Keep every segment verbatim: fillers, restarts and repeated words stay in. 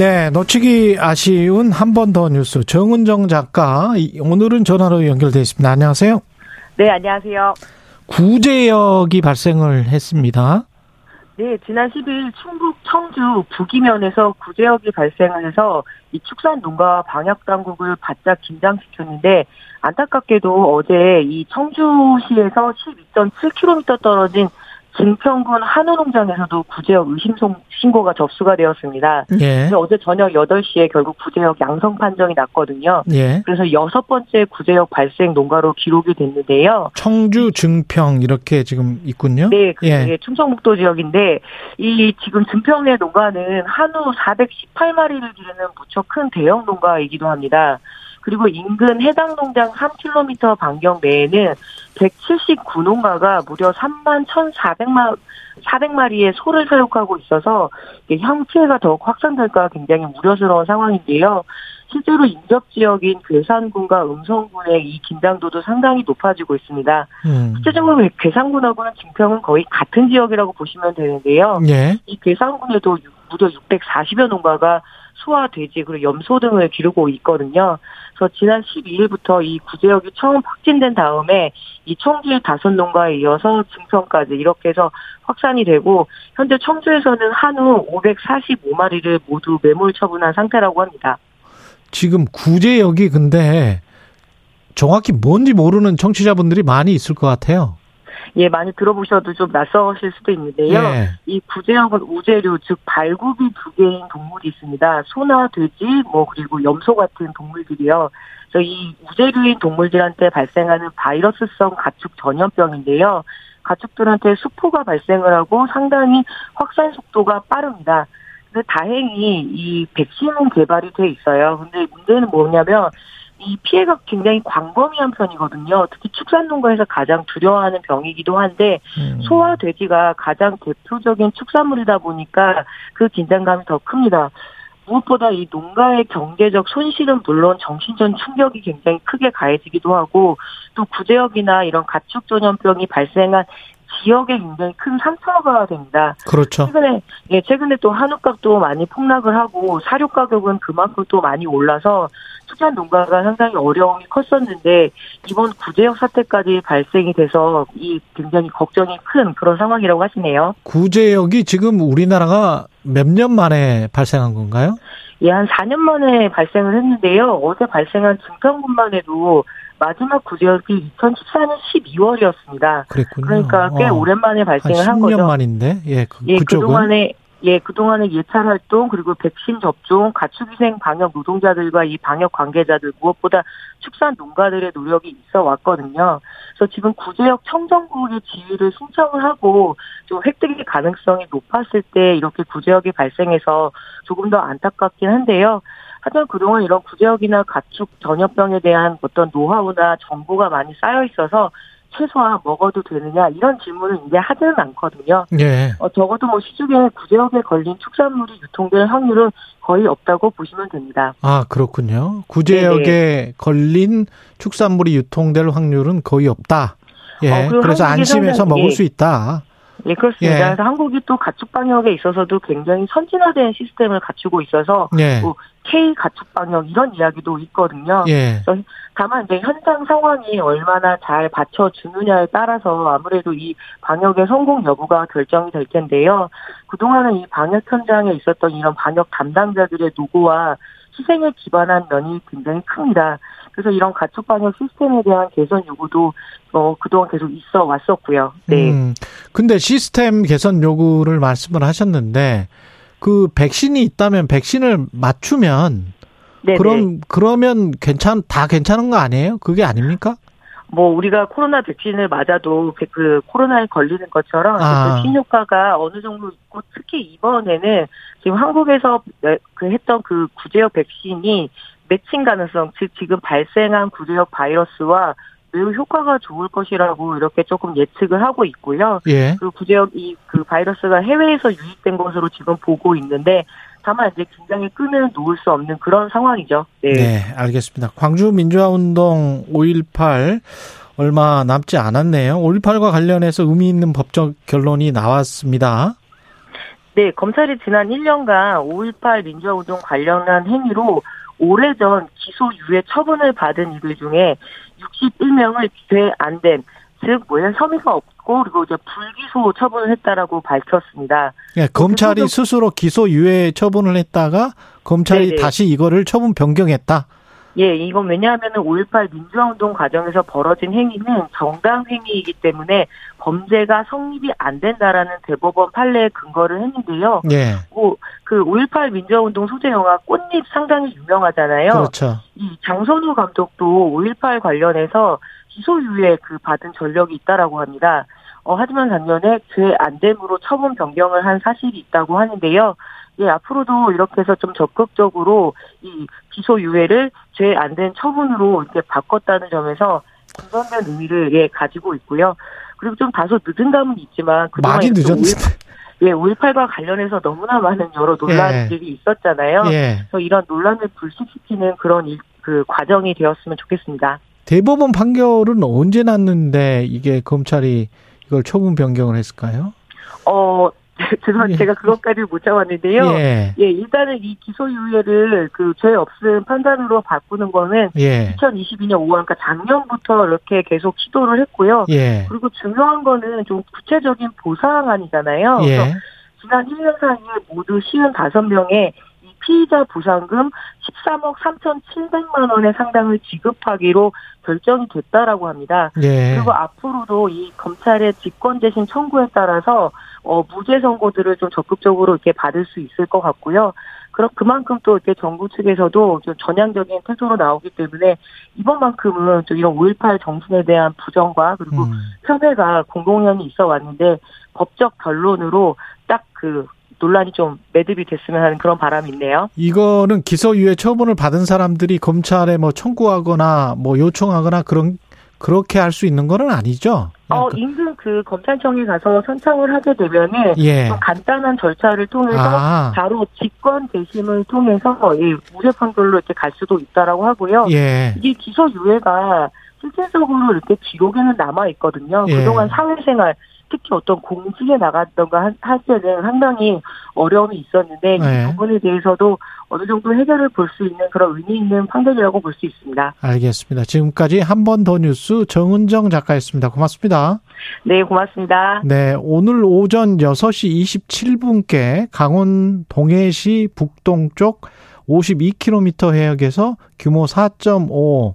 네, 놓치기 아쉬운 한 번 더 뉴스, 정은정 작가 오늘은 전화로 연결되어 있습니다. 안녕하세요. 네, 안녕하세요. 구제역이 발생을 했습니다. 네, 지난 십일 충북 청주 북이면에서 구제역이 발생을 해서 이 축산농가 방역당국을 바짝 긴장시켰는데, 안타깝게도 어제 이 청주시에서 십이 점 칠 킬로미터 떨어진 증평군 한우농장에서도 구제역 의심 신고가 접수가 되었습니다. 예. 그래서 어제 저녁 여덟 시에 결국 구제역 양성 판정이 났거든요. 예. 그래서 여섯 번째 구제역 발생 농가로 기록이 됐는데요. 청주, 증평 이렇게 지금 있군요. 네, 예. 충청북도 지역인데, 이 지금 증평의 농가는 한우 사백십팔 마리를 기르는 무척 큰 대형 농가이기도 합니다. 그리고 인근 해당 농장 삼 킬로미터 반경 내에는 백칠십구 농가가 무려 삼만 천사백마리의 소를 사육하고 있어서 향 피해가 더욱 확산될까 굉장히 우려스러운 상황인데요. 실제로 인접 지역인 괴산군과 음성군의 이 긴장도도 상당히 높아지고 있습니다. 음. 실제적으로 괴산군하고는 증평은 거의 같은 지역이라고 보시면 되는데요. 예. 이 괴산군에도 무려 육백사십여 농가가 소와 돼지 그리고 염소 등을 기르고 있거든요. 그래서 지난 십이 일부터 이 구제역이 처음 확진된 다음에 이 청주의 다섯 농가에 이어서 증평까지 이렇게 해서 확산이 되고, 현재 청주에서는 한우 오백사십오 마리를 모두 매몰 처분한 상태라고 합니다. 지금 구제역이 근데 정확히 뭔지 모르는 청취자분들이 많이 있을 것 같아요. 예, 많이 들어보셔도 좀 낯서실 수도 있는데요. 예. 이 구제역은 우제류, 즉 발굽이 두 개인 동물이 있습니다. 소나 돼지, 뭐 그리고 염소 같은 동물들이요. 그래서 이 우제류인 동물들한테 발생하는 바이러스성 가축 전염병인데요. 가축들한테 수포가 발생을 하고 상당히 확산 속도가 빠릅니다. 근데 다행히 이 백신은 개발이 돼 있어요. 근데 문제는 뭐냐면, 이 피해가 굉장히 광범위한 편이거든요. 특히 축산농가에서 가장 두려워하는 병이기도 한데, 음. 소와 돼지가 가장 대표적인 축산물이다 보니까 그 긴장감이 더 큽니다. 무엇보다 이 농가의 경제적 손실은 물론 정신적 충격이 굉장히 크게 가해지기도 하고, 또 구제역이나 이런 가축 전염병이 발생한 지역에 굉장히 큰 상처가 됩니다. 그렇죠. 최근에, 예, 최근에 또 한우값도 많이 폭락을 하고 사료 가격은 그만큼 또 많이 올라서 축산 농가가 상당히 어려움이 컸었는데, 이번 구제역 사태까지 발생이 돼서 이 굉장히 걱정이 큰 그런 상황이라고 하시네요. 구제역이 지금 우리나라가 몇 년 만에 발생한 건가요? 예, 한 사 년 만에 발생을 했는데요. 어제 발생한 증평군만 해도 마지막 구제역이 이천십사년 십이월이었습니다. 그랬군요. 그러니까 꽤 어. 오랜만에 발생을 한 거죠. 십 년 만인데, 예, 그, 예, 그쪽은? 그동안에, 예, 그동안의 예찰 활동, 그리고 백신 접종, 가축위생 방역 노동자들과 이 방역 관계자들, 무엇보다 축산 농가들의 노력이 있어 왔거든요. 그래서 지금 구제역 청정국의 지휘를 신청을 하고 좀 획득의 가능성이 높았을 때 이렇게 구제역이 발생해서 조금 더 안타깝긴 한데요. 하지만 그동안 이런 구제역이나 가축 전염병에 대한 어떤 노하우나 정보가 많이 쌓여 있어서 최소한 먹어도 되느냐 이런 질문은 이제 하지는 않거든요. 예. 어, 적어도 뭐 시중에 구제역에 걸린 축산물이 유통될 확률은 거의 없다고 보시면 됩니다. 아, 그렇군요. 구제역에 네네. 걸린 축산물이 유통될 확률은 거의 없다. 예. 어, 그래서 안심해서 상당히, 먹을 예. 수 있다. 예, 그렇습니다. 예. 그래서 한국이 또 가축 방역에 있어서도 굉장히 선진화된 시스템을 갖추고 있어서 예. 뭐 K 가축 방역 이런 이야기도 있거든요. 예. 다만 이제 현장 상황이 얼마나 잘 받쳐주느냐에 따라서 아무래도 이 방역의 성공 여부가 결정이 될 텐데요. 그동안은 이 방역 현장에 있었던 이런 방역 담당자들의 노고와 희생에 기반한 면이 굉장히 큽니다. 그래서 이런 가축 방역 시스템에 대한 개선 요구도 어, 그동안 계속 있어 왔었고요. 네. 음, 근데 시스템 개선 요구를 말씀을 하셨는데, 그 백신이 있다면 백신을 맞추면 네네. 그럼 그러면 괜찮 다 괜찮은 거 아니에요? 그게 아닙니까? 뭐 우리가 코로나 백신을 맞아도 그 코로나에 걸리는 것처럼 아. 그 백신 효과가 어느 정도 있고, 특히 이번에는 지금 한국에서 그 했던 그 구제역 백신이 매칭 가능성, 즉 지금 발생한 구제역 바이러스와 매우 효과가 좋을 것이라고 이렇게 조금 예측을 하고 있고요. 예. 그리고 구제역 이 그 바이러스가 해외에서 유입된 것으로 지금 보고 있는데, 다만 이제 긴장의 끈을 놓을 수 없는 그런 상황이죠. 네, 네 알겠습니다. 광주 민주화운동 오일팔 얼마 남지 않았네요. 오일팔과 관련해서 의미 있는 법적 결론이 나왔습니다. 네, 검찰이 지난 일 년간 오일팔 민주화운동 관련한 행위로 오래전 기소유예 처분을 받은 이들 중에 육십일 명을 죄 안 된, 즉 뭐냐 혐의가 없고 그리고 이제 불기소 처분을 했다라고 밝혔습니다. 네, 검찰이 그 스스로 기소유예 처분을 했다가 검찰이 네네. 다시 이거를 처분 변경했다. 예, 이건 왜냐하면 오일팔 민주화운동 과정에서 벌어진 행위는 정당 행위이기 때문에 범죄가 성립이 안 된다라는 대법원 판례에 근거를 했는데요. 예. 그 오일팔 민주화운동 소재 영화 꽃잎 상당히 유명하잖아요. 그렇죠. 이 장선우 감독도 오일팔 관련해서 기소유예 그 받은 전력이 있다라고 합니다. 어, 하지만 작년에 죄 안됨으로 처분 변경을 한 사실이 있다고 하는데요. 예, 앞으로도 이렇게 해서 좀 적극적으로 이 기소유예를 죄 안 된 처분으로 이렇게 바꿨다는 점에서 근본된 의미를 예, 가지고 있고요. 그리고 좀 다소 늦은 감은 있지만 그동안 많이 늦었는데. 예, 오일팔과 관련해서 너무나 많은 여러 논란들이 예. 있었잖아요. 예. 그래서 이런 논란을 불식시키는 그런 일, 그 과정이 되었으면 좋겠습니다. 대법원 판결은 언제 났는데 이게 검찰이 이걸 처분 변경을 했을까요? 어. 죄송한데 제가 그것까지 못 잡았는데요. 예. 예, 일단은 이 기소유예를 그 죄 없음 판단으로 바꾸는 거는 예. 이천이십이 년 오월, 그러니까 작년부터 이렇게 계속 시도를 했고요. 예. 그리고 중요한 거는 좀 구체적인 보상안이잖아요. 예. 그래서 지난 일 년 사이에 모두 오십오 명의 이 피의자 보상금 십삼억 삼천칠백만 원의 상당을 지급하기로 결정이 됐다라고 합니다. 예. 그리고 앞으로도 이 검찰의 직권재심 청구에 따라서 어, 무죄 선고들을 좀 적극적으로 이렇게 받을 수 있을 것 같고요. 그럼 그만큼 또 이렇게 정부 측에서도 좀 전향적인 태도로 나오기 때문에 이번만큼은 좀 이런 오일팔 정신에 대한 부정과 그리고 음. 폄훼가 공공연히 있어 왔는데 법적 결론으로 딱 그 논란이 좀 매듭이 됐으면 하는 그런 바람이 있네요. 이거는 기소유예 처분을 받은 사람들이 검찰에 뭐 청구하거나 뭐 요청하거나 그런 그렇게 할 수 있는 거는 아니죠? 어, 인근 그 검찰청에 가서 선청을 하게 되면은 예. 간단한 절차를 통해서 아. 바로 직권 재심을 통해서 예, 무죄 판결로 이렇게 갈 수도 있다라고 하고요. 예. 이게 기소유예가 실질적으로 이렇게 기록에는 남아 있거든요. 예. 그동안 사회생활 특히 어떤 공직에 나갔던가 할 때는 상당히 어려움이 있었는데 이 부분에 대해서도 어느 정도 해결을 볼 수 있는 그런 의미 있는 판결이라고 볼 수 있습니다. 알겠습니다. 지금까지 한 번 더 뉴스 정은정 작가였습니다. 고맙습니다. 네, 고맙습니다. 네, 오늘 오전 여섯 시 이십칠 분께 강원 동해시 북동쪽 오십이 킬로미터 해역에서 규모 사 점 오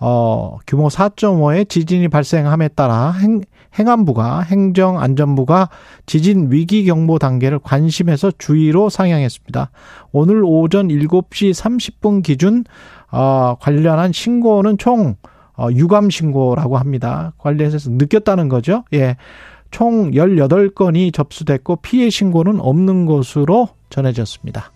어, 규모 사 점 오의 지진이 발생함에 따라 행, 행안부가 행정안전부가 지진 위기 경보 단계를 관심에서 주의로 상향했습니다. 오늘 오전 일곱 시 삼십 분 기준 어, 관련한 신고는 총 어, 유감 신고라고 합니다. 관련해서 느꼈다는 거죠. 예, 총 열여덟 건이 접수됐고 피해 신고는 없는 것으로 전해졌습니다.